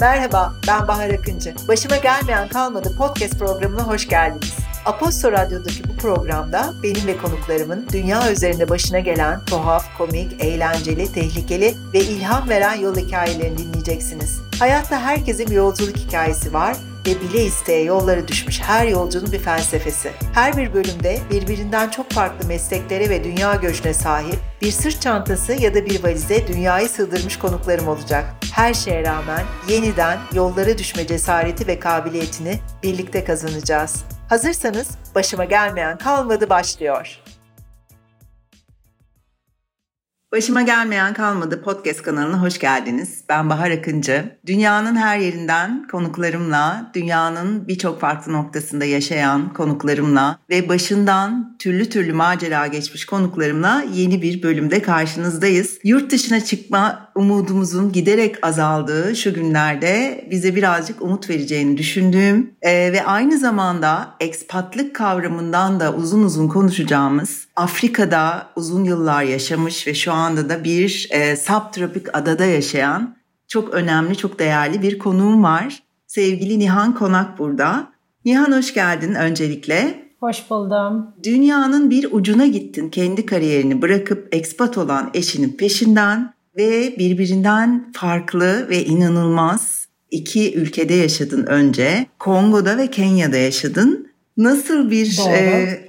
Merhaba, ben Bahar Akıncı. Başıma Gelmeyen Kalmadı podcast programına hoş geldiniz. Aposto Radyo'daki bu programda benim ve konuklarımın dünya üzerinde başına gelen tuhaf, komik, eğlenceli, tehlikeli ve ilham veren yol hikayelerini dinleyeceksiniz. Hayatta herkesin bir yolculuk hikayesi var ve bile isteye yollara düşmüş her yolcunun bir felsefesi. Her bir bölümde birbirinden çok farklı mesleklere ve dünya göçüne sahip bir sırt çantası ya da bir valize dünyayı sığdırmış konuklarım olacak. Her şeye rağmen yeniden yollara düşme cesareti ve kabiliyetini birlikte kazanacağız. Hazırsanız Başıma Gelmeyen Kalmadı başlıyor. Başıma Gelmeyen Kalmadı podcast kanalına hoş geldiniz. Ben Bahar Akıncı. Dünyanın her yerinden konuklarımla, dünyanın birçok farklı noktasında yaşayan konuklarımla ve başından türlü türlü macera geçmiş konuklarımla yeni bir bölümde karşınızdayız. Yurt dışına çıkma umudumuzun giderek azaldığı şu günlerde bize birazcık umut vereceğini düşündüğüm ve aynı zamanda ekspatlık kavramından da uzun uzun konuşacağımız, Afrika'da uzun yıllar yaşamış ve şu anda da bir subtropik adada yaşayan çok önemli, çok değerli bir konuğum var. Sevgili Nihan Konak burada. Nihan, hoş geldin öncelikle. Hoş buldum. Dünyanın bir ucuna gittin, kendi kariyerini bırakıp ekspat olan eşinin peşinden ve birbirinden farklı ve inanılmaz iki ülkede yaşadın önce. Kongo'da ve Kenya'da yaşadın. Nasıl bir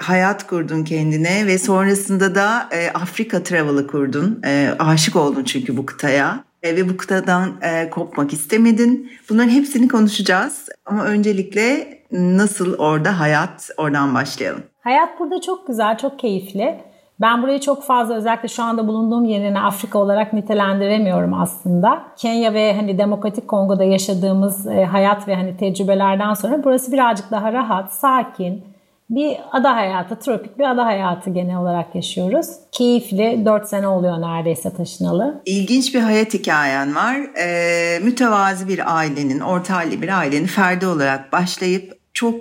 hayat kurdun kendine ve sonrasında da Afrika Travel'ı kurdun. Aşık oldun çünkü bu kıtaya ve bu kıtadan kopmak istemedin. Bunların hepsini konuşacağız ama öncelikle nasıl orada hayat, oradan başlayalım. Hayat burada çok güzel, çok keyifli. Ben burayı çok fazla, özellikle şu anda bulunduğum yerini Afrika olarak nitelendiremiyorum aslında. Kenya ve Demokratik Kongo'da yaşadığımız hayat ve tecrübelerden sonra burası birazcık daha rahat, sakin bir ada hayatı, tropik bir ada hayatı genel olarak yaşıyoruz. Keyifli, 4 sene oluyor neredeyse taşınalı. İlginç bir hayat hikayen var. Mütevazi bir ailenin, orta halli bir ailenin ferdi olarak başlayıp çok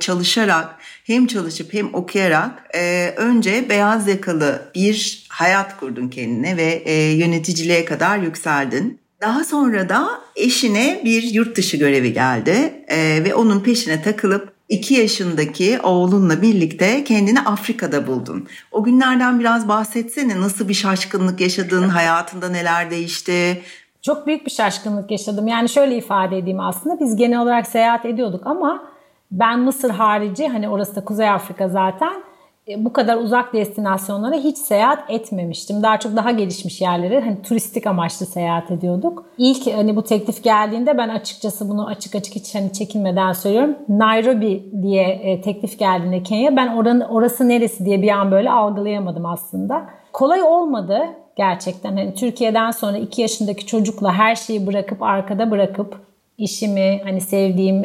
çalışarak, hem çalışıp hem okuyarak önce beyaz yakalı bir hayat kurdun kendine ve yöneticiliğe kadar yükseldin. Daha sonra da eşine bir yurt dışı görevi geldi ve onun peşine takılıp 2 yaşındaki oğlunla birlikte kendini Afrika'da buldun. O günlerden biraz bahsetsene, nasıl bir şaşkınlık yaşadın, hayatında neler değişti? Çok büyük bir şaşkınlık yaşadım. Yani şöyle ifade edeyim, aslında biz genel olarak seyahat ediyorduk ama ben Mısır harici, orası da Kuzey Afrika zaten, bu kadar uzak destinasyonlara hiç seyahat etmemiştim. Daha çok daha gelişmiş yerlere turistik amaçlı seyahat ediyorduk. İlk bu teklif geldiğinde ben açıkçası bunu açık hiç çekinmeden söylüyorum. Nairobi diye teklif geldiğinde Kenya, ben orası neresi diye bir an böyle algılayamadım aslında. Kolay olmadı gerçekten. Türkiye'den sonra 2 yaşındaki çocukla her şeyi bırakıp, arkada bırakıp, işimi, sevdiğim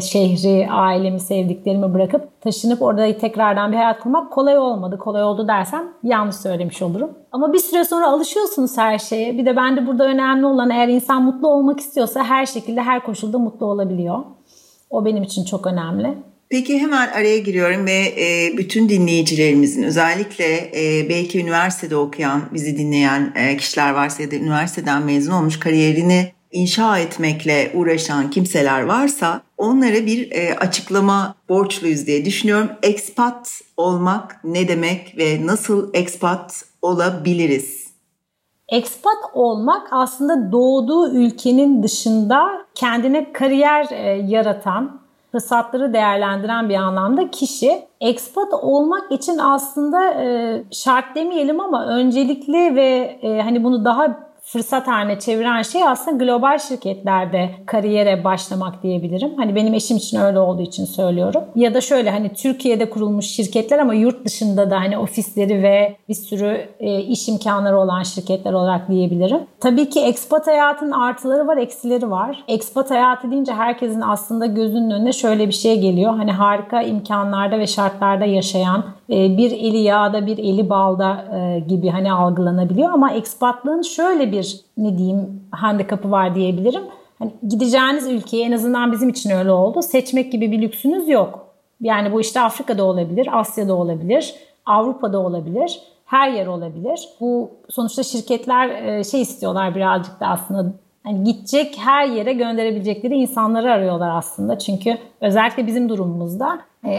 şehri, ailemi, sevdiklerimi bırakıp taşınıp orada tekrardan bir hayat kurmak kolay olmadı. Kolay oldu dersem yanlış söylemiş olurum. Ama bir süre sonra alışıyorsunuz her şeye. Bir de bence burada önemli olan, eğer insan mutlu olmak istiyorsa her şekilde, her koşulda mutlu olabiliyor. O benim için çok önemli. Peki, hemen araya giriyorum ve bütün dinleyicilerimizin, özellikle belki üniversitede okuyan, bizi dinleyen kişiler varsa ya da üniversiteden mezun olmuş, kariyerini inşa etmekle uğraşan kimseler varsa onlara bir açıklama borçluyuz diye düşünüyorum. Ekspat olmak ne demek ve nasıl ekspat olabiliriz? Ekspat olmak aslında doğduğu ülkenin dışında kendine kariyer yaratan, fırsatları değerlendiren bir anlamda kişi. Ekspat olmak için aslında şart demeyelim ama öncelikli ve bunu daha fırsat haline çeviren şey aslında global şirketlerde kariyere başlamak diyebilirim. Benim eşim için öyle olduğu için söylüyorum. Ya da şöyle, Türkiye'de kurulmuş şirketler ama yurt dışında da ofisleri ve bir sürü iş imkanları olan şirketler olarak diyebilirim. Tabii ki ekspat hayatının artıları var, eksileri var. Ekspat hayatı deyince herkesin aslında gözünün önüne şöyle bir şey geliyor. Harika imkanlarda ve şartlarda yaşayan, bir eli yağda bir eli balda gibi algılanabiliyor ama ekspatlığın şöyle bir handikapı var diyebilirim. Gideceğiniz ülkeyi, en azından bizim için öyle oldu, seçmek gibi bir lüksünüz yok. Yani bu Afrika'da olabilir, Asya'da olabilir, Avrupa'da olabilir, her yer olabilir. Bu sonuçta şirketler istiyorlar birazcık da aslında hani gidecek her yere gönderebilecekleri insanları arıyorlar aslında. Çünkü özellikle bizim durumumuzda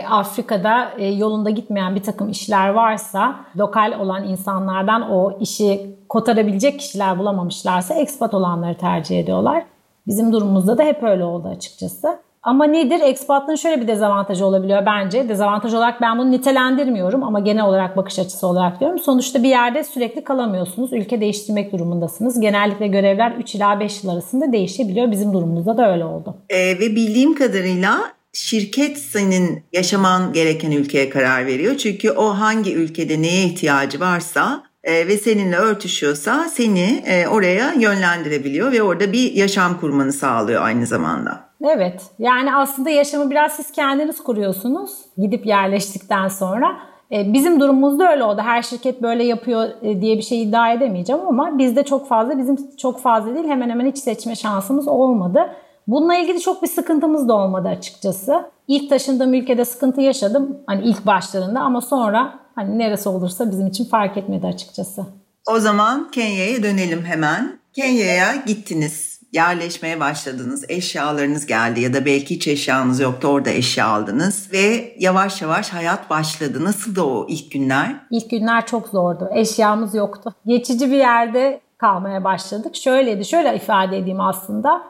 Afrika'da yolunda gitmeyen bir takım işler varsa, lokal olan insanlardan o işi kotarabilecek kişiler bulamamışlarsa ekspat olanları tercih ediyorlar. Bizim durumumuzda da hep öyle oldu açıkçası. Ama nedir? Ekspatlığın şöyle bir dezavantajı olabiliyor bence. Dezavantaj olarak ben bunu nitelendirmiyorum ama genel olarak bakış açısı olarak diyorum. Sonuçta bir yerde sürekli kalamıyorsunuz. Ülke değiştirmek durumundasınız. Genellikle görevler 3 ila 5 yıl arasında değişebiliyor. Bizim durumumuzda da öyle oldu. Ve bildiğim kadarıyla şirket senin yaşaman gereken ülkeye karar veriyor. Çünkü o hangi ülkede neye ihtiyacı varsa ve seninle örtüşüyorsa seni oraya yönlendirebiliyor ve orada bir yaşam kurmanı sağlıyor aynı zamanda. Evet, yani aslında yaşamı biraz siz kendiniz kuruyorsunuz gidip yerleştikten sonra. Bizim durumumuzda öyle oldu. Her şirket böyle yapıyor diye bir şey iddia edemeyeceğim ama bizde çok fazla değil, hemen hemen hiç seçme şansımız olmadı. Bununla ilgili çok bir sıkıntımız da olmadı açıkçası. İlk taşındığım ülkede sıkıntı yaşadım hani ilk başlarında ama sonra hani neresi olursa bizim için fark etmedi açıkçası. O zaman Kenya'ya dönelim hemen. Kenya'ya gittiniz. Yerleşmeye başladınız, eşyalarınız geldi ya da belki hiç eşyanız yoktu, orada eşya aldınız ve yavaş yavaş hayat başladı. Nasıldı o ilk günler? İlk günler çok zordu. Eşyamız yoktu. Geçici bir yerde kalmaya başladık. Şöyle ifade edeyim aslında.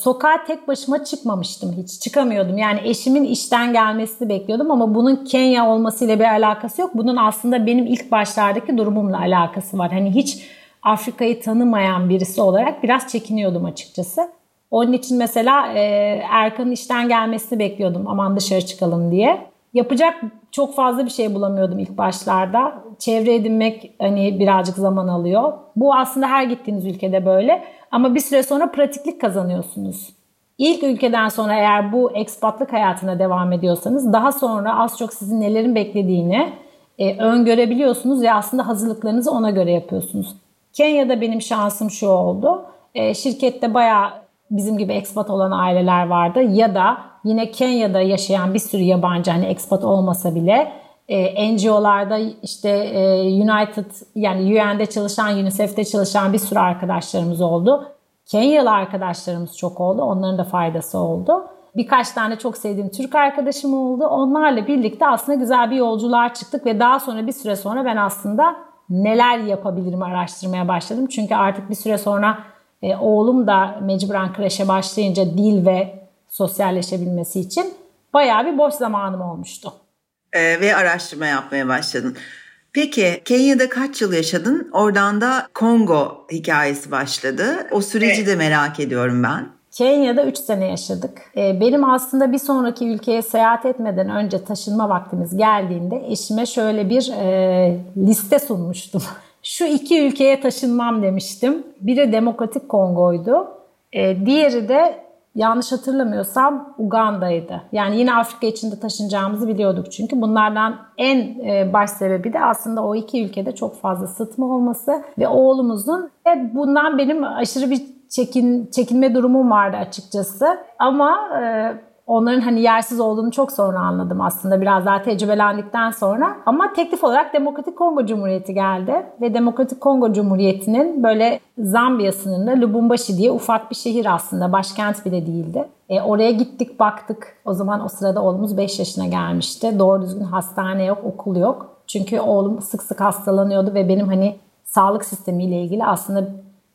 Sokağa tek başıma çıkmamıştım hiç. Çıkamıyordum. Yani eşimin işten gelmesini bekliyordum ama bunun Kenya olmasıyla bir alakası yok. Bunun aslında benim ilk başlardaki durumumla alakası var. Hani hiç Afrika'yı tanımayan birisi olarak biraz çekiniyordum açıkçası. Onun için mesela Erkan'ın işten gelmesini bekliyordum aman dışarı çıkalım diye. Yapacak çok fazla bir şey bulamıyordum ilk başlarda. Çevre edinmek hani birazcık zaman alıyor. Bu aslında her gittiğiniz ülkede böyle ama bir süre sonra pratiklik kazanıyorsunuz. İlk ülkeden sonra eğer bu ekspatlık hayatına devam ediyorsanız daha sonra az çok sizin nelerin beklediğini öngörebiliyorsunuz ve aslında hazırlıklarınızı ona göre yapıyorsunuz. Kenya'da benim şansım şu oldu. Şirkette bayağı bizim gibi ekspat olan aileler vardı. Ya da yine Kenya'da yaşayan bir sürü yabancı hani ekspat olmasa bile NGO'larda işte United yani UN'de çalışan, UNICEF'te çalışan bir sürü arkadaşlarımız oldu. Kenyalı arkadaşlarımız çok oldu. Onların da faydası oldu. Birkaç tane çok sevdiğim Türk arkadaşım oldu. Onlarla birlikte aslında güzel bir yolculuğa çıktık ve daha sonra bir süre sonra ben aslında neler yapabilirim araştırmaya başladım. Çünkü artık bir süre sonra oğlum da mecburen kreşe başlayınca dil ve sosyalleşebilmesi için bayağı bir boş zamanım olmuştu. Ve araştırma yapmaya başladın. Peki Kenya'da kaç yıl yaşadın? Oradan da Kongo hikayesi başladı. O süreci de merak ediyorum ben. Kenya'da 3 sene yaşadık. Benim aslında bir sonraki ülkeye seyahat etmeden önce taşınma vaktimiz geldiğinde eşime şöyle bir liste sunmuştum. Şu iki ülkeye taşınmam demiştim. Biri Demokratik Kongo'ydu. Diğeri de yanlış hatırlamıyorsam Uganda'ydı. Yani yine Afrika içinde taşınacağımızı biliyorduk çünkü. Bunlardan en baş sebebi de aslında o iki ülkede çok fazla sıtma olması ve oğlumuzun bundan benim aşırı bir çekinme durumum vardı açıkçası. Ama onların hani yersiz olduğunu çok sonra anladım aslında biraz daha tecrübelendikten sonra. Ama teklif olarak Demokratik Kongo Cumhuriyeti geldi ve Demokratik Kongo Cumhuriyeti'nin böyle Zambiya sınırında Lubumbashi diye ufak bir şehir aslında, başkent bile değildi. Oraya gittik, baktık. O zaman o sırada oğlumuz 5 yaşına gelmişti. Doğru düzgün hastane yok, okul yok. Çünkü oğlum sık sık hastalanıyordu ve benim hani sağlık sistemiyle ilgili aslında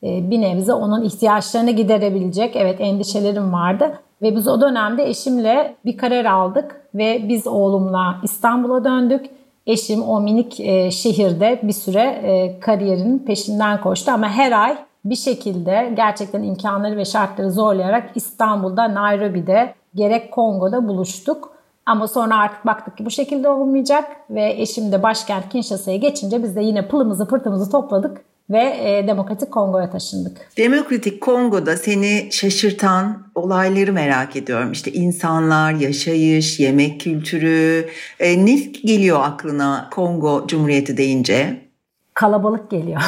bir nebze onun ihtiyaçlarını giderebilecek endişelerim vardı. Ve biz o dönemde eşimle bir karar aldık ve biz oğlumla İstanbul'a döndük. Eşim o minik şehirde bir süre kariyerinin peşinden koştu ama her ay bir şekilde gerçekten imkanları ve şartları zorlayarak İstanbul'da, Nairobi'de, gerek Kongo'da buluştuk. Ama sonra artık baktık ki bu şekilde olmayacak ve eşim de başkent Kinshasa'ya geçince biz de yine pılımızı pırtımızı topladık ve Demokratik Kongo'ya taşındık. Demokratik Kongo'da seni şaşırtan olayları merak ediyorum. İşte insanlar, yaşayış, yemek kültürü. Ne geliyor aklına Kongo Cumhuriyeti deyince? Kalabalık geliyor.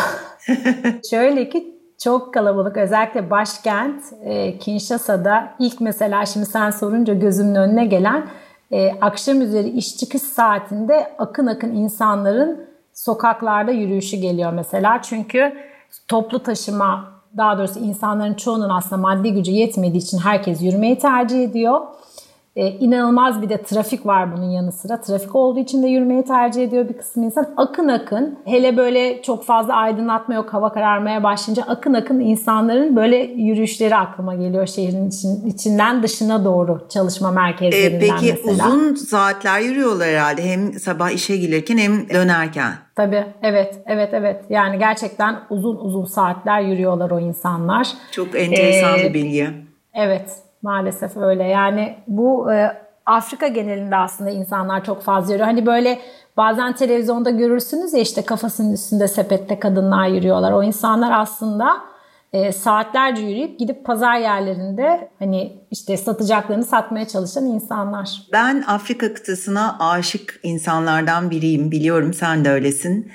Şöyle ki çok kalabalık. Özellikle başkent Kinshasa'da ilk mesela şimdi sen sorunca gözümün önüne gelen akşam üzeri iş çıkış saatinde akın akın insanların sokaklarda yürüyüşü geliyor mesela. Çünkü toplu taşıma daha doğrusu insanların çoğunun aslında maddi gücü yetmediği için herkes yürümeyi tercih ediyor. İnanılmaz bir de trafik var bunun yanı sıra. Trafik olduğu için de yürümeyi tercih ediyor bir kısım insan. Akın akın, hele böyle çok fazla aydınlatma yok, hava kararmaya başlayınca akın akın insanların böyle yürüyüşleri aklıma geliyor şehrin içinden dışına doğru çalışma merkezlerinden peki, mesela. Peki uzun saatler yürüyorlar herhalde, hem sabah işe gelirken hem dönerken. Tabii, evet. Yani gerçekten uzun saatler yürüyorlar o insanlar. Çok enteresan bir bilgi. Evet. Maalesef öyle. Yani bu Afrika genelinde aslında insanlar çok fazla yürüyor. Hani böyle bazen televizyonda görürsünüz ya, işte kafasının üstünde sepette kadınlar yürüyorlar. O insanlar aslında saatlerce yürüyüp gidip pazar yerlerinde hani işte satacaklarını satmaya çalışan insanlar. Ben Afrika kıtasına aşık insanlardan biriyim. Biliyorum sen de öylesin.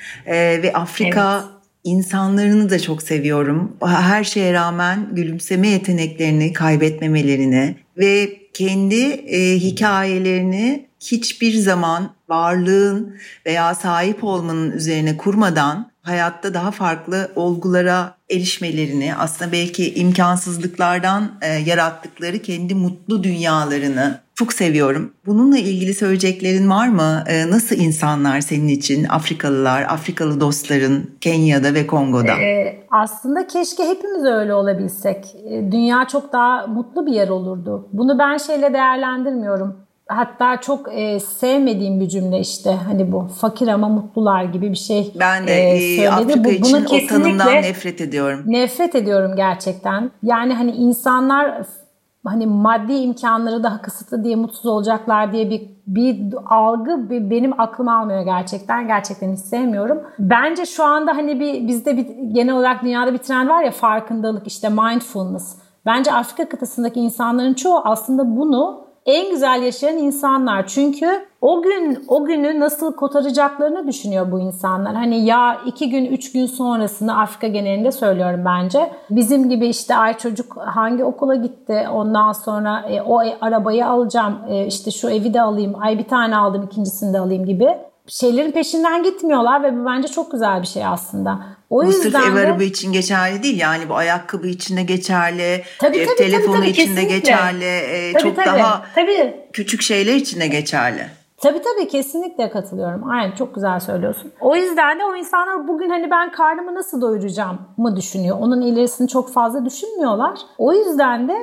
Ve Afrika... Evet. İnsanlarını da çok seviyorum. Her şeye rağmen gülümseme yeteneklerini kaybetmemelerini ve kendi hikayelerini hiçbir zaman varlığın veya sahip olmanın üzerine kurmadan hayatta daha farklı olgulara erişmelerini, aslında belki imkansızlıklardan yarattıkları kendi mutlu dünyalarını çok seviyorum. Bununla ilgili söyleyeceklerin var mı? Nasıl insanlar senin için, Afrikalılar, Afrikalı dostların Kenya'da ve Kongo'da? Aslında keşke hepimiz öyle olabilsek. Dünya çok daha mutlu bir yer olurdu. Bunu ben şeyle değerlendirmiyorum. Hatta çok sevmediğim bir cümle işte hani bu fakir ama mutlular gibi bir şey. Ben de Afrika için o tanımdan nefret ediyorum. Nefret ediyorum gerçekten. Yani hani insanlar hani maddi imkanları daha kısıtlı diye mutsuz olacaklar diye bir algı benim aklım almıyor gerçekten. Gerçekten hiç sevmiyorum. Bence şu anda hani bizde genel olarak dünyada bir trend var ya, farkındalık, işte mindfulness. Bence Afrika kıtasındaki insanların çoğu aslında bunu en güzel yaşayan insanlar. Çünkü o günü nasıl kotaracaklarını düşünüyor bu insanlar. Hani ya 2 gün 3 gün sonrasını Afrika genelinde söylüyorum bence. Bizim gibi işte ay çocuk hangi okula gitti, ondan sonra o arabayı alacağım, işte şu evi de alayım, ay bir tane aldım ikincisini de alayım gibi şeylerin peşinden gitmiyorlar ve bu bence çok güzel bir şey aslında. O yüzden bu sırf ev araba için geçerli değil, yani bu ayakkabı için de geçerli, telefonu için de geçerli, küçük şeyler için de geçerli. Tabii kesinlikle katılıyorum. Aynen, çok güzel söylüyorsun. O yüzden de o insanlar bugün hani ben karnımı nasıl doyuracağım mı düşünüyor. Onun ilerisini çok fazla düşünmüyorlar. O yüzden de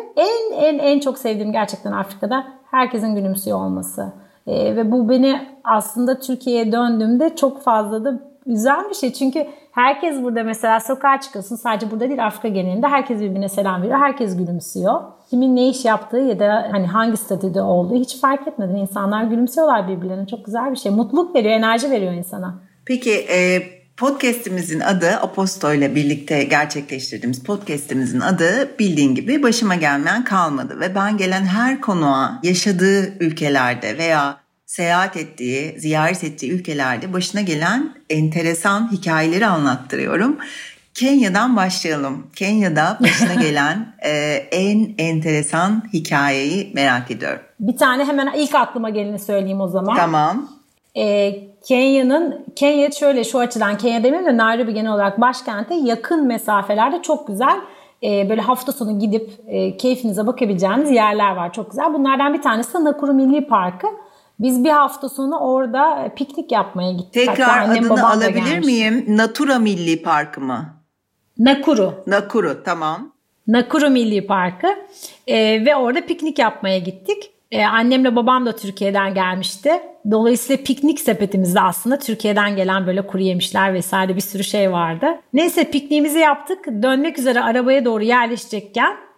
en çok sevdiğim gerçekten Afrika'da herkesin gülümsüyor olması. Ve bu beni aslında Türkiye'ye döndüğümde çok fazla da üzen bir şey. Çünkü herkes burada mesela sokağa çıkıyorsun, sadece burada değil Afrika genelinde herkes birbirine selam veriyor. Herkes gülümsüyor. Kimin ne iş yaptığı ya da hani hangi statüde olduğu hiç fark etmeden insanlar gülümsüyorlar birbirlerine. Çok güzel bir şey. Mutluluk veriyor, enerji veriyor insana. Peki podcast'imizin adı, Aposto ile birlikte gerçekleştirdiğimiz podcast'imizin adı bildiğin gibi Başıma Gelmeyen Kalmadı ve ben gelen her konuğa yaşadığı ülkelerde veya seyahat ettiği, ziyaret ettiği ülkelerde başına gelen enteresan hikayeleri anlattırıyorum. Kenya'dan başlayalım. Kenya'da başına gelen en enteresan hikayeyi merak ediyorum. Bir tane hemen ilk aklıma geleni söyleyeyim o zaman. Tamam. Kenya şöyle, şu açıdan Kenya demeyeyim de Nairobi genel olarak başkente yakın mesafelerde çok güzel böyle hafta sonu gidip keyfinize bakabileceğiniz yerler var. Çok güzel. Bunlardan bir tanesi Nakuru Milli Parkı. Biz bir hafta sonu orada piknik yapmaya gittik. Tekrar adını alabilir miyim? Natura Milli Parkı mı? Nakuru, tamam. Nakuru Milli Parkı ve orada piknik yapmaya gittik. Annemle babam da Türkiye'den gelmişti. Dolayısıyla piknik sepetimizde aslında Türkiye'den gelen böyle kuru yemişler vesaire bir sürü şey vardı. Neyse pikniğimizi yaptık. Dönmek üzere arabaya doğru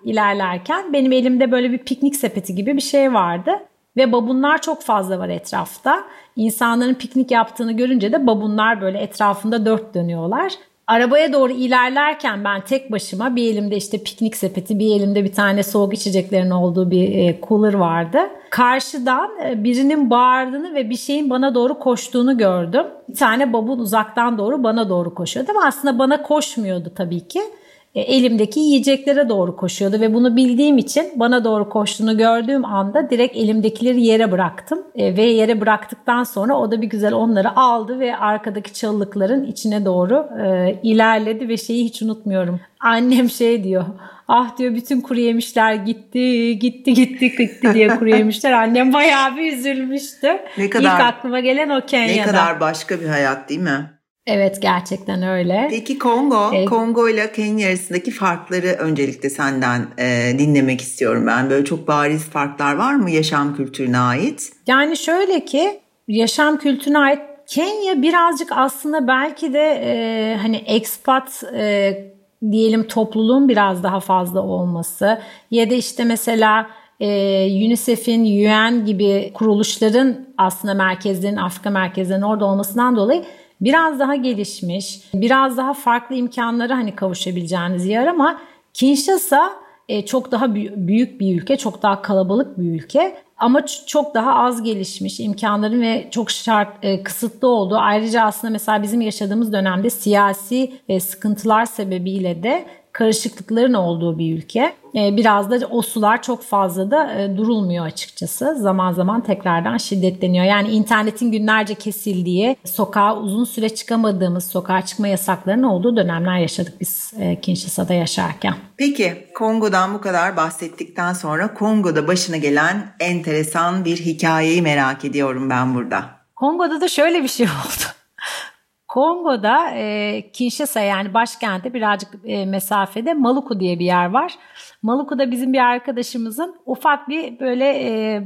ilerlerken benim elimde böyle bir piknik sepeti gibi bir şey vardı. Ve babunlar çok fazla var etrafta. İnsanların piknik yaptığını görünce de babunlar böyle etrafında dört dönüyorlar. Arabaya doğru ilerlerken ben tek başıma, bir elimde işte piknik sepeti, bir elimde bir tane soğuk içeceklerin olduğu bir cooler vardı. Karşıdan birinin bağırdığını ve bir şeyin bana doğru koştuğunu gördüm. Bir tane babun uzaktan doğru bana doğru koşuyordu ama aslında bana koşmuyordu tabii ki. elimdeki yiyeceklere doğru koşuyordu ve bunu bildiğim için bana doğru koştuğunu gördüğüm anda direkt elimdekileri yere bıraktım ve yere bıraktıktan sonra o da bir güzel onları aldı ve arkadaki çalılıkların içine doğru ilerledi ve şeyi hiç unutmuyorum. Annem şey diyor, ah diyor bütün kuru yemişler gitti diye kuru yemişler. Annem bayağı bir üzülmüştü. Ne kadar, İlk aklıma gelen o Kenya'da. Ne kadar başka bir hayat değil mi? Evet, gerçekten öyle. Peki Kongo ile Kenya arasındaki farkları öncelikle senden dinlemek istiyorum ben. Böyle çok bariz farklar var mı yaşam kültürüne ait? Yani şöyle ki yaşam kültürüne ait Kenya birazcık aslında belki de hani expat diyelim topluluğun biraz daha fazla olması ya da işte mesela UNICEF'in, UN gibi kuruluşların aslında merkezlerinin, Afrika merkezlerinin orada olmasından dolayı biraz daha gelişmiş, biraz daha farklı imkanlara hani kavuşabileceğiniz yer. Ama Kinshasa çok daha büyük bir ülke, çok daha kalabalık bir ülke ama çok daha az gelişmiş imkanların ve çok kısıtlı olduğu. Ayrıca aslında mesela bizim yaşadığımız dönemde siyasi sıkıntılar sebebiyle de karışıklıkların olduğu bir ülke. Biraz da o sular çok fazla da durulmuyor açıkçası. Zaman zaman tekrardan şiddetleniyor. Yani internetin günlerce kesildiği, sokağa uzun süre çıkamadığımız, sokağa çıkma yasaklarının olduğu dönemler yaşadık biz Kinshasa'da yaşarken. Peki Kongo'dan bu kadar bahsettikten sonra Kongo'da başına gelen enteresan bir hikayeyi merak ediyorum ben burada. Kongo'da da şöyle bir şey oldu. Kongo'da Kinshasa yani başkentte birazcık mesafede Maluku diye bir yer var. Maluku'da bizim bir arkadaşımızın ufak bir böyle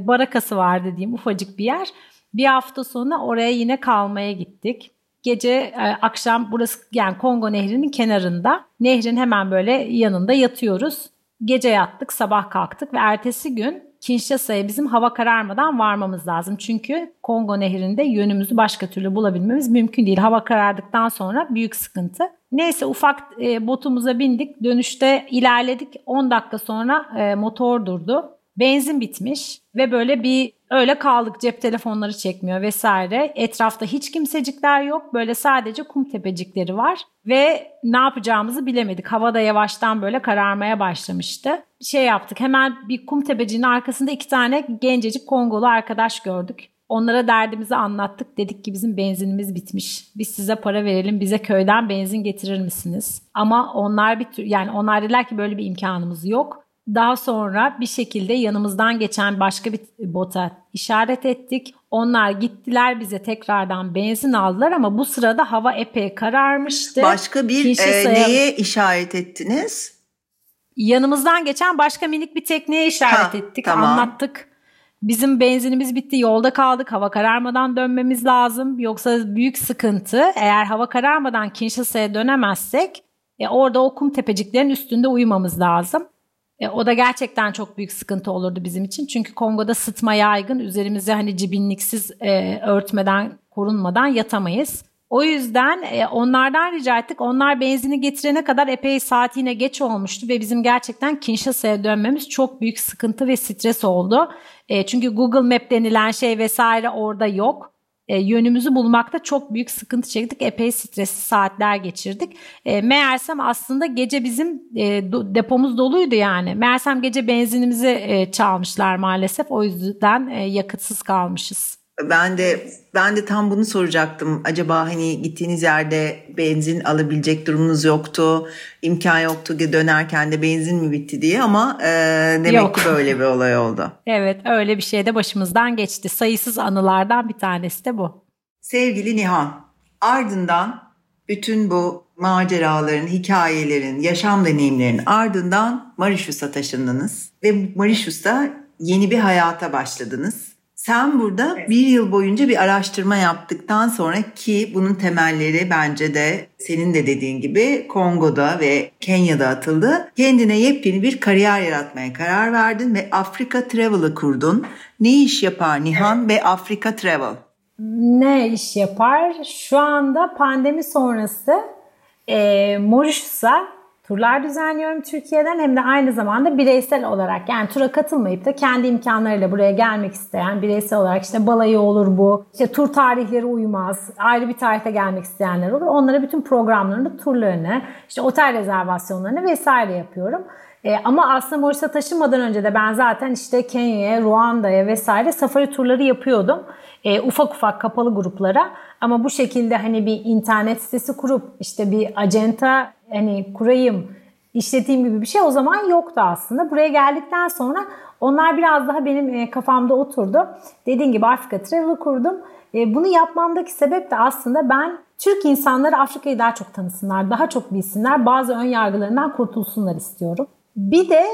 barakası vardı diyeyim, ufacık bir yer. Bir hafta sonra oraya yine kalmaya gittik. Gece akşam burası yani Kongo Nehri'nin kenarında, nehrin hemen böyle yanında yatıyoruz. Gece yattık, sabah kalktık ve ertesi gün Kinshasa'ya bizim hava kararmadan varmamız lazım. Çünkü Kongo Nehri'nde yönümüzü başka türlü bulabilmemiz mümkün değil. Hava karardıktan sonra büyük sıkıntı. Neyse ufak botumuza bindik. Dönüşte ilerledik. 10 dakika sonra motor durdu. Benzin bitmiş ve böyle bir öyle kaldık. Cep telefonları çekmiyor vesaire. Etrafta hiç kimsecikler yok. Böyle sadece kum tepecikleri var. Ve ne yapacağımızı bilemedik. Hava da yavaştan böyle kararmaya başlamıştı. Şey yaptık, hemen bir kum tepecinin arkasında 2 tane gencecik Kongolu arkadaş gördük. Onlara derdimizi anlattık. Dedik ki bizim benzinimiz bitmiş. Biz size para verelim. Bize köyden benzin getirir misiniz? Ama onlar onlar dediler ki böyle bir imkanımız yok. Daha sonra bir şekilde yanımızdan geçen başka bir bota işaret ettik. Onlar gittiler, bize tekrardan benzin aldılar ama bu sırada hava epey kararmıştı. Başka bir neye işaret ettiniz? Yanımızdan geçen başka minik bir tekneye işaret ettik, tamam. Anlattık. Bizim benzinimiz bitti, yolda kaldık, hava kararmadan dönmemiz lazım. Yoksa büyük sıkıntı, eğer hava kararmadan Kinshasa'ya dönemezsek orada o kum tepeciklerin üstünde uyumamız lazım. O da gerçekten çok büyük sıkıntı olurdu bizim için. Çünkü Kongo'da sıtma yaygın, üzerimize hani cibinliksiz örtmeden, korunmadan yatamayız. O yüzden onlardan rica ettik. Onlar benzini getirene kadar epey saat yine geç olmuştu ve bizim gerçekten Kinshasa'ya dönmemiz çok büyük sıkıntı ve stres oldu. Çünkü Google Map denilen şey vesaire orada yok. Yönümüzü bulmakta çok büyük sıkıntı çektik. Epey stresli saatler geçirdik. Meğersem aslında gece bizim depomuz doluydu yani. Meğersem gece benzinimizi çalmışlar maalesef. O yüzden yakıtsız kalmışız. Ben de tam bunu soracaktım. Acaba hani gittiğiniz yerde benzin alabilecek durumunuz yoktu, imkan yoktu ki dönerken de benzin mi bitti diye ama demek yok ki böyle bir olay oldu. Evet, öyle bir şey de başımızdan geçti. Sayısız anılardan bir tanesi de bu. Sevgili Nihan, ardından bütün bu maceraların, hikayelerin, yaşam deneyimlerinin ardından Mauritius'a taşındınız ve Mauritius'ta yeni bir hayata başladınız. Sen burada bir yıl boyunca bir araştırma yaptıktan sonra, ki bunun temelleri bence de senin de dediğin gibi Kongo'da ve Kenya'da atıldı. Kendine yepyeni bir kariyer yaratmaya karar verdin ve Afrika Travel'ı kurdun. Ne iş yapar Nihan ve Afrika Travel? Ne iş yapar? Şu anda pandemi sonrası Mauritius'a turlar düzenliyorum Türkiye'den, hem de aynı zamanda bireysel olarak, yani tura katılmayıp da kendi imkanlarıyla buraya gelmek isteyen, bireysel olarak işte balayı olur bu, işte tur tarihleri uymaz, ayrı bir tarihte gelmek isteyenler olur. Onlara bütün programlarını, turlarını, işte otel rezervasyonlarını vesaire yapıyorum. Ama aslında Mauritius'a taşınmadan önce de ben zaten işte Kenya'ya, Ruanda'ya vesaire safari turları yapıyordum. Ufak ufak kapalı gruplara, ama bu şekilde hani bir internet sitesi kurup işte bir acenta hani kurayım, işleteyim gibi bir şey o zaman yoktu aslında. Buraya geldikten sonra onlar biraz daha benim kafamda oturdu. Dediğim gibi Afrika Travel'ı kurdum. Bunu yapmamdaki sebep de aslında ben Türk insanları Afrika'yı daha çok tanısınlar, daha çok bilsinler, bazı ön yargılarından kurtulsunlar istiyorum. Bir de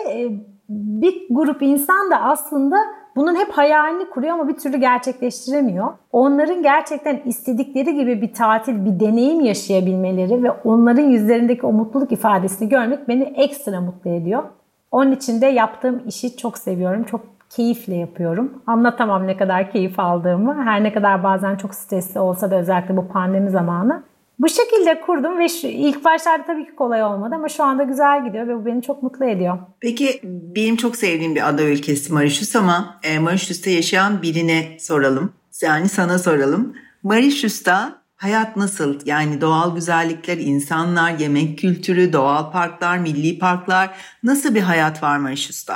bir grup insan da aslında bunun hep hayalini kuruyor ama bir türlü gerçekleştiremiyor. Onların gerçekten istedikleri gibi bir tatil, bir deneyim yaşayabilmeleri ve onların yüzlerindeki o mutluluk ifadesini görmek beni ekstra mutlu ediyor. Onun için de yaptığım işi çok seviyorum, çok keyifle yapıyorum. Anlatamam ne kadar keyif aldığımı. Her ne kadar bazen çok stresli olsa da, özellikle bu pandemi zamanı. Bu şekilde kurdum ve ilk başlarda tabii ki kolay olmadı ama şu anda güzel gidiyor ve bu beni çok mutlu ediyor. Peki benim çok sevdiğim bir ada ülkesi Mauritius, ama Mauritius'ta yaşayan birine soralım. Yani sana soralım. Mauritius'ta hayat nasıl? Yani doğal güzellikler, insanlar, yemek kültürü, doğal parklar, milli parklar, nasıl bir hayat var Mauritius'ta?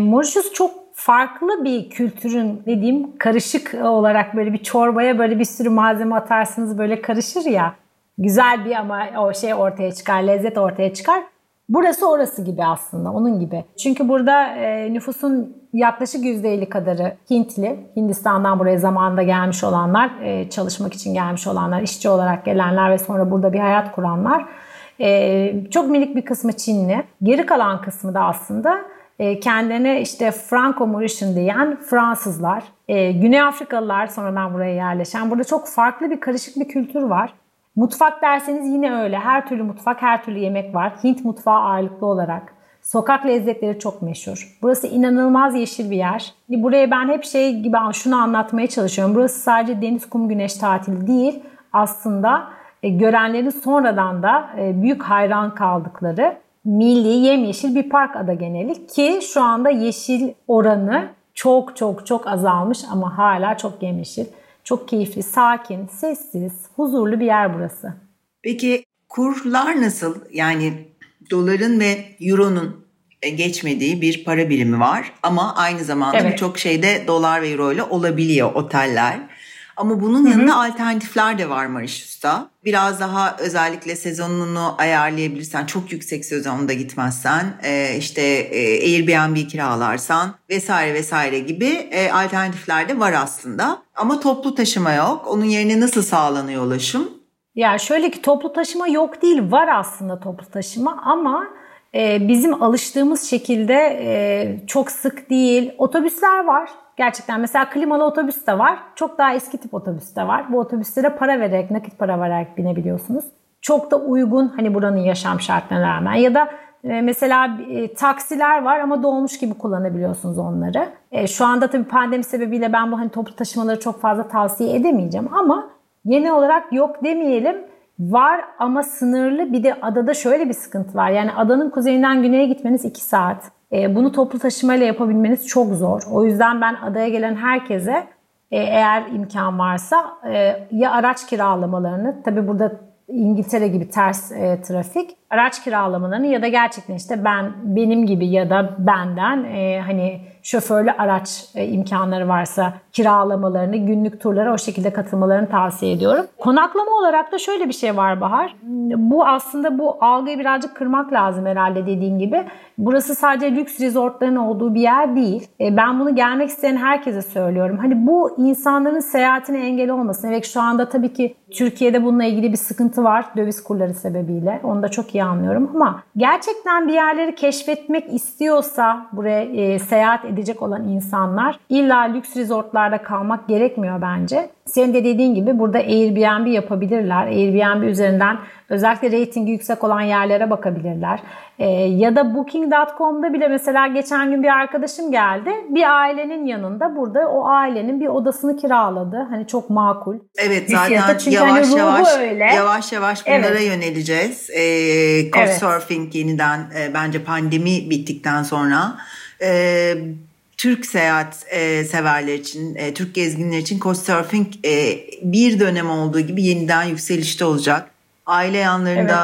Mauritius çok farklı bir kültürün, ne diyeyim, karışık olarak böyle bir çorbaya böyle bir sürü malzeme atarsınız böyle karışır ya. Güzel bir ama o şey ortaya çıkar, lezzet ortaya çıkar. Burası orası gibi aslında, onun gibi. Çünkü burada nüfusun yaklaşık %50 kadarı Hintli. Hindistan'dan buraya zamanında gelmiş olanlar, çalışmak için gelmiş olanlar, işçi olarak gelenler ve sonra burada bir hayat kuranlar. Çok minik bir kısmı Çinli. Geri kalan kısmı da aslında kendilerine işte Franco-Mauritian diyen Fransızlar, Güney Afrikalılar sonradan buraya yerleşen. Burada çok farklı bir karışık bir kültür var. Mutfak derseniz yine öyle. Her türlü mutfak, her türlü yemek var. Hint mutfağı ağırlıklı olarak. Sokak lezzetleri çok meşhur. Burası inanılmaz yeşil bir yer. Buraya ben hep şey gibi şunu anlatmaya çalışıyorum. Burası sadece deniz, kum, güneş tatili değil. Aslında görenlerin sonradan da büyük hayran kaldıkları milli, yemyeşil bir park ada geneli, ki şu anda yeşil oranı çok çok çok azalmış ama hala çok yemyeşil. Çok keyifli, sakin, sessiz, huzurlu bir yer burası. Peki kurlar nasıl? Yani doların ve euronun geçmediği bir para birimi var ama aynı zamanda birçok şeyde dolar ve euro ile olabiliyor oteller. Ama bunun yanında alternatifler de var Mauritius'ta. Biraz daha özellikle sezonunu ayarlayabilirsen, çok yüksek sezonda gitmezsen, işte Airbnb kiralarsan vesaire vesaire gibi alternatifler de var aslında. Ama toplu taşıma yok. Onun yerine nasıl sağlanıyor ulaşım? Ya şöyle ki, toplu taşıma yok değil, var aslında toplu taşıma ama bizim alıştığımız şekilde çok sık değil. Otobüsler var. Gerçekten mesela klimalı otobüs de var. Çok daha eski tip otobüs de var. Bu otobüslere para vererek, nakit para vererek binebiliyorsunuz. Çok da uygun hani buranın yaşam şartlarına rağmen. Ya da mesela taksiler var ama dolmuş gibi kullanabiliyorsunuz onları. Şu anda tabii pandemi sebebiyle ben bu hani toplu taşımaları çok fazla tavsiye edemeyeceğim. Ama genel olarak yok demeyelim. Var ama sınırlı. Bir de adada şöyle bir sıkıntı var. Yani adanın kuzeyinden güneye gitmeniz 2 saat. Bunu toplu taşımayla yapabilmeniz çok zor. O yüzden ben adaya gelen herkese eğer imkan varsa ya araç kiralamalarını, tabii burada İngiltere gibi ters trafik, araç kiralamalarını ya da gerçekten işte benim gibi ya da benden hani şoförlü araç imkanları varsa kiralamalarını, günlük turlara o şekilde katılmalarını tavsiye ediyorum. Konaklama olarak da şöyle bir şey var Bahar. Bu aslında bu algıyı birazcık kırmak lazım herhalde, dediğin gibi. Burası sadece lüks resortların olduğu bir yer değil. Ben bunu gelmek isteyen herkese söylüyorum. Hani bu insanların seyahatine engel olmasın. Evet, şu anda tabii ki Türkiye'de bununla ilgili bir sıkıntı var döviz kurları sebebiyle. Onu da çok iyi anlıyorum ama gerçekten bir yerleri keşfetmek istiyorsa buraya seyahat edecek olan insanlar illa lüks resortlarda kalmak gerekmiyor bence. Senin de dediğin gibi burada Airbnb yapabilirler. Airbnb üzerinden özellikle reytingi yüksek olan yerlere bakabilirler. Ya da Booking.com'da bile mesela geçen gün bir arkadaşım geldi. Bir ailenin yanında burada o ailenin bir odasını kiraladı. Hani çok makul. Evet, zaten yavaş yavaş, yavaş bunlara yöneleceğiz. Couchsurfing yeniden bence pandemi bittikten sonra Türk seyahat severler için, Türk gezginler için Couchsurfing bir dönem olduğu gibi yeniden yükselişte olacak. Aile yanlarında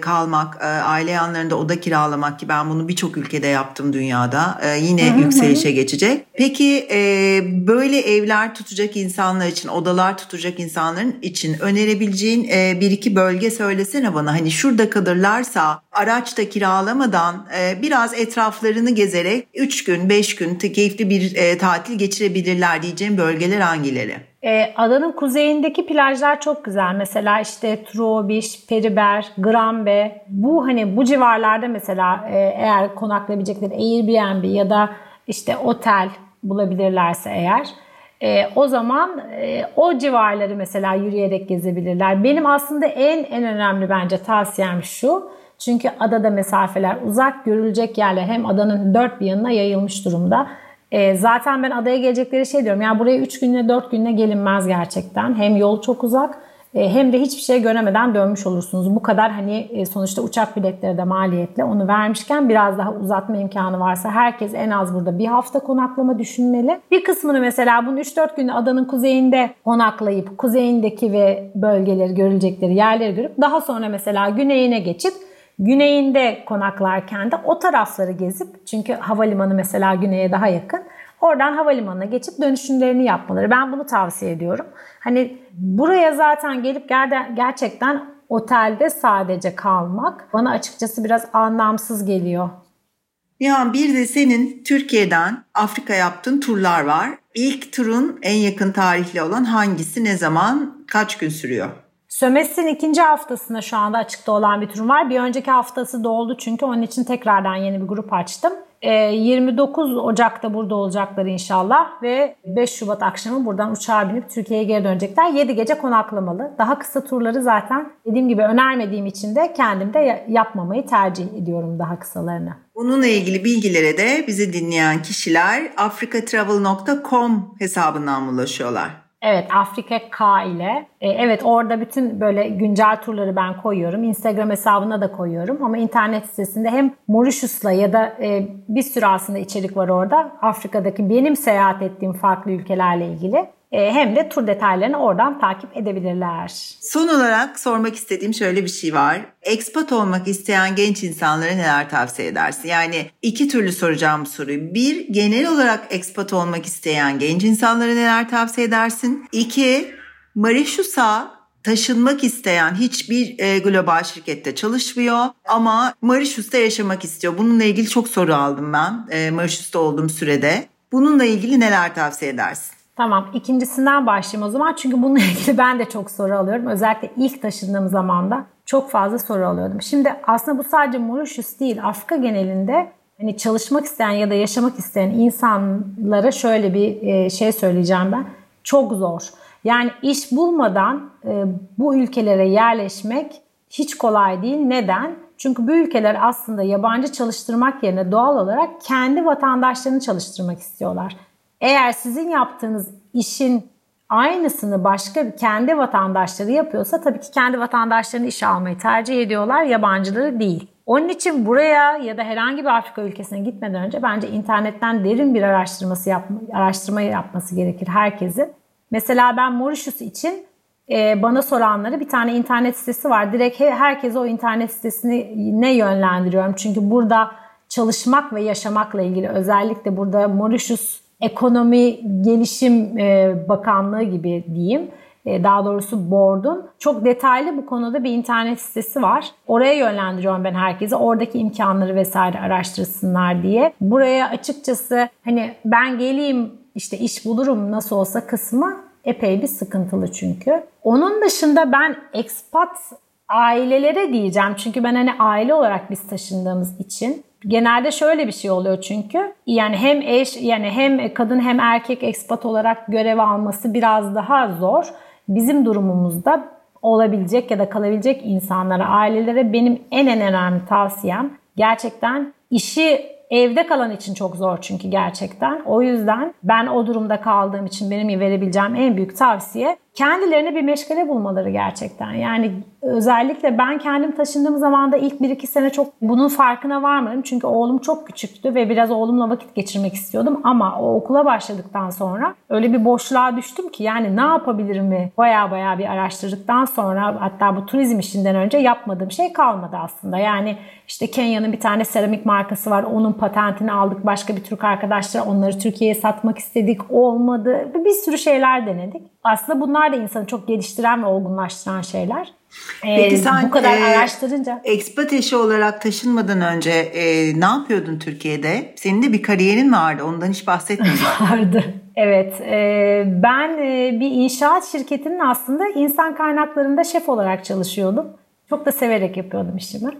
kalmak, aile yanlarında oda kiralamak ki ben bunu birçok ülkede yaptım dünyada yine yükselişe geçecek. Peki böyle evler tutacak insanlar için, odalar tutacak insanların için önerebileceğin bir iki bölge söylesene bana. Hani şurada kalırlarsa araç da kiralamadan biraz etraflarını gezerek 3 gün 5 gün keyifli bir tatil geçirebilirler diyeceğim bölgeler hangileri? Adanın kuzeyindeki plajlar çok güzel. Mesela işte Trobiş, Periber, Grambe. Bu hani bu civarlarda mesela eğer konaklayabilecekleri Airbnb ya da işte otel bulabilirlerse eğer o zaman o civarları mesela yürüyerek gezebilirler. Benim aslında en önemli bence tavsiyem şu. Çünkü adada mesafeler uzak, görülecek yerler hem adanın dört bir yanına yayılmış durumda. Zaten ben adaya gelecekleri şey diyorum. Yani buraya 3 günle 4 günle gelinmez gerçekten. Hem yol çok uzak hem de hiçbir şey göremeden dönmüş olursunuz. Bu kadar hani sonuçta uçak biletleri de maliyetle onu vermişken biraz daha uzatma imkanı varsa herkes en az burada bir hafta konaklama düşünmeli. Bir kısmını mesela bunu 3-4 günde adanın kuzeyinde konaklayıp kuzeyindeki ve bölgeleri görülecekleri yerleri görüp daha sonra mesela güneyine geçip güneyinde konaklarken de o tarafları gezip çünkü havalimanı mesela güneye daha yakın oradan havalimanına geçip dönüşümlerini yapmaları ben bunu tavsiye ediyorum. Hani buraya zaten gelip gerçekten otelde sadece kalmak bana açıkçası biraz anlamsız geliyor. Nihan bir de senin Türkiye'den Afrika yaptığın turlar var. İlk turun en yakın tarihli olan hangisi, ne zaman, kaç gün sürüyor? Sömestrin ikinci haftasında şu anda açıkta olan bir turum var. Bir önceki haftası doldu çünkü onun için tekrardan yeni bir grup açtım. 29 Ocak'ta burada olacaklar inşallah ve 5 Şubat akşamı buradan uçağa binip Türkiye'ye geri dönecekler. 7 gece konaklamalı. Daha kısa turları zaten dediğim gibi önermediğim için de kendim de yapmamayı tercih ediyorum daha kısalarını. Bununla ilgili bilgilere de bizi dinleyen kişiler afrikatravel.com hesabından ulaşıyorlar. Evet, Afrika K ile. Evet, orada bütün böyle güncel turları ben koyuyorum. Instagram hesabına da koyuyorum. Ama internet sitesinde hem Mauritius'la ya da bir sürü aslında içerik var orada. Afrika'daki benim seyahat ettiğim farklı ülkelerle ilgili. Hem de tur detaylarını oradan takip edebilirler. Son olarak sormak istediğim şöyle bir şey var. Expat olmak isteyen genç insanlara neler tavsiye edersin? Yani iki türlü soracağım soruyu. Bir, genel olarak expat olmak isteyen genç insanlara neler tavsiye edersin? İki, Mauritius'a taşınmak isteyen hiçbir global şirkette çalışmıyor ama Mauritius'ta yaşamak istiyor. Bununla ilgili çok soru aldım ben Mauritius'ta olduğum sürede. Bununla ilgili neler tavsiye edersin? Tamam, ikincisinden başlayayım o zaman çünkü bununla ilgili ben de çok soru alıyorum. Özellikle ilk taşındığım zamanda çok fazla soru alıyordum. Şimdi aslında bu sadece Mauritius değil, Afrika genelinde hani çalışmak isteyen ya da yaşamak isteyen insanlara şöyle bir şey söyleyeceğim ben. Çok zor. Yani iş bulmadan bu ülkelere yerleşmek hiç kolay değil. Neden? Çünkü bu ülkeler aslında yabancı çalıştırmak yerine doğal olarak kendi vatandaşlarını çalıştırmak istiyorlar. Eğer sizin yaptığınız işin aynısını başka kendi vatandaşları yapıyorsa tabii ki kendi vatandaşlarını işe almayı tercih ediyorlar, yabancıları değil. Onun için buraya ya da herhangi bir Afrika ülkesine gitmeden önce bence internetten derin bir araştırma yapması gerekir herkesin. Mesela ben Mauritius için bana soranları bir tane internet sitesi var. Direkt herkese o internet sitesine yönlendiriyorum. Çünkü burada çalışmak ve yaşamakla ilgili özellikle burada Mauritius Ekonomi Gelişim Bakanlığı gibi diyeyim. Daha doğrusu Board'un çok detaylı bu konuda bir internet sitesi var. Oraya yönlendiriyorum ben herkese. Oradaki imkanları vesaire araştırsınlar diye. Buraya açıkçası hani ben geleyim işte iş bulurum nasıl olsa kısmı epey bir sıkıntılı çünkü. Onun dışında ben expat ailelere diyeceğim. Çünkü ben hani aile olarak biz taşındığımız için genelde şöyle bir şey oluyor çünkü yani hem eş yani hem kadın hem erkek ekspat olarak görev alması biraz daha zor. Bizim durumumuzda olabilecek ya da kalabilecek insanlara, ailelere benim en önemli tavsiyem gerçekten işi evde kalan için çok zor çünkü gerçekten. O yüzden ben o durumda kaldığım için benim verebileceğim en büyük tavsiye kendilerine bir meşgale bulmaları gerçekten. Yani özellikle ben kendim taşındığım zaman da ilk 1-2 sene çok bunun farkına varmadım. Çünkü oğlum çok küçüktü ve biraz oğlumla vakit geçirmek istiyordum. Ama o okula başladıktan sonra öyle bir boşluğa düştüm ki yani ne yapabilirim baya bir araştırdıktan sonra, hatta bu turizm işinden önce yapmadığım şey kalmadı aslında. Yani işte Kenya'nın bir tane seramik markası var. Onun patentini aldık. Başka bir Türk arkadaşlar onları Türkiye'ye satmak istedik. Olmadı. Bir sürü şeyler denedik. Aslında bunlar da insanı çok geliştiren ve olgunlaştıran şeyler. Peki sen bu kadar araştırınca. Ekspat eşi olarak taşınmadan önce ne yapıyordun Türkiye'de? Senin de bir kariyerin vardı. Ondan hiç bahsetmedin. Vardı. Evet. Ben bir inşaat şirketinin aslında insan kaynaklarında şef olarak çalışıyordum. Çok da severek yapıyordum işimi.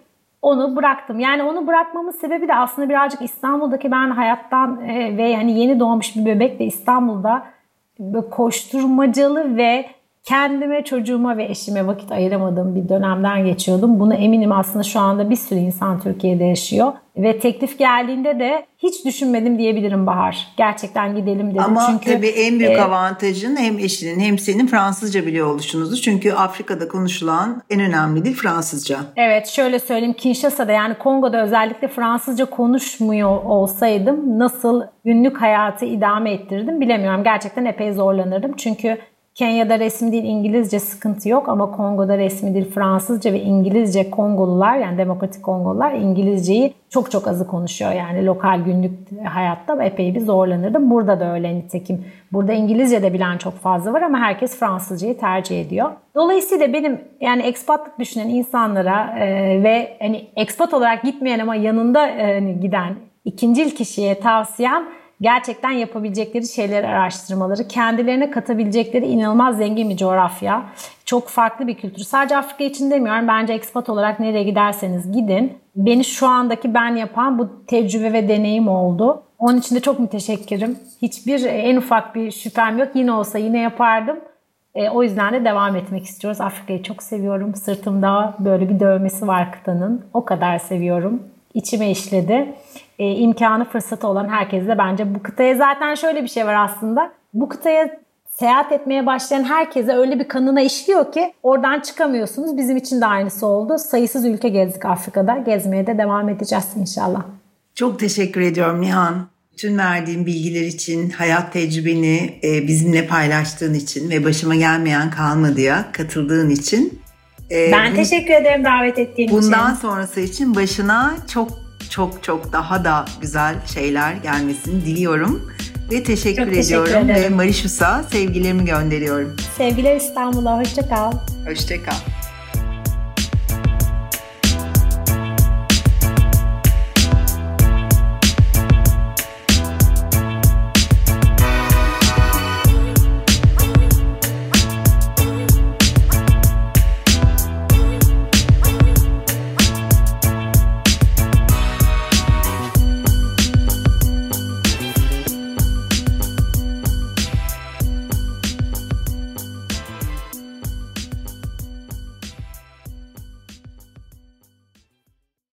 Onu bıraktım. Yani onu bırakmamın sebebi de aslında birazcık İstanbul'daki ben hayattan ve hani yeni doğmuş bir bebekle İstanbul'da koşturmacalı ve kendime, çocuğuma ve eşime vakit ayıramadığım bir dönemden geçiyordum. Bunu eminim aslında şu anda bir sürü insan Türkiye'de yaşıyor. Ve teklif geldiğinde de hiç düşünmedim diyebilirim Bahar. Gerçekten gidelim dedim. Ama çünkü tabii en büyük avantajın hem eşinin hem senin Fransızca biliyor oluşunuzdu. Çünkü Afrika'da konuşulan en önemli dil Fransızca. Evet, şöyle söyleyeyim, Kinshasa'da yani Kongo'da özellikle Fransızca konuşmuyor olsaydım nasıl günlük hayatı idame ettirdim bilemiyorum. Gerçekten epey zorlanırdım çünkü Kenya'da resmi dil İngilizce, sıkıntı yok, ama Kongo'da resmi dil Fransızca ve İngilizce Kongolular, yani Demokratik Kongolular İngilizceyi çok çok azı konuşuyor. Yani lokal günlük hayatta epey bir zorlanırdım. Burada da öyle nitekim. Burada İngilizce de bilen çok fazla var ama herkes Fransızcayı tercih ediyor. Dolayısıyla benim yani ekspatlık düşünen insanlara ve hani ekspat olarak gitmeyen ama yanında giden ikincil kişiye tavsiyem, gerçekten yapabilecekleri şeyleri araştırmaları, kendilerine katabilecekleri inanılmaz zengin bir coğrafya, çok farklı bir kültür. Sadece Afrika için demiyorum, bence ekspat olarak nereye giderseniz gidin. Beni şu andaki ben yapan bu tecrübe ve deneyim oldu. Onun için de çok müteşekkirim. Hiçbir, en ufak bir şüphem yok. Yine olsa yine yapardım. O yüzden de devam etmek istiyoruz. Afrika'yı çok seviyorum. Sırtımda böyle bir dövmesi var kıtanın. O kadar seviyorum. İçime işledi. İmkanı, fırsatı olan herkes de bence bu kıtaya, zaten şöyle bir şey var aslında. Bu kıtaya seyahat etmeye başlayan herkese öyle bir kanına işliyor ki oradan çıkamıyorsunuz. Bizim için de aynısı oldu. Sayısız ülke gezdik Afrika'da. Gezmeye de devam edeceğiz inşallah. Çok teşekkür ediyorum Nihan. Bütün verdiğin bilgiler için, hayat tecrübeni bizimle paylaştığın için ve Başıma Gelmeyen Kalmadı'ya katıldığın için. Ben teşekkür ederim davet ettiğin için. Bundan sonrası için başına çok daha da güzel şeyler gelmesini diliyorum. Ve teşekkür ediyorum. Ve Mauritius'a sevgilerimi gönderiyorum. Sevgiler İstanbul'a. Hoşça kal. Hoşça kal.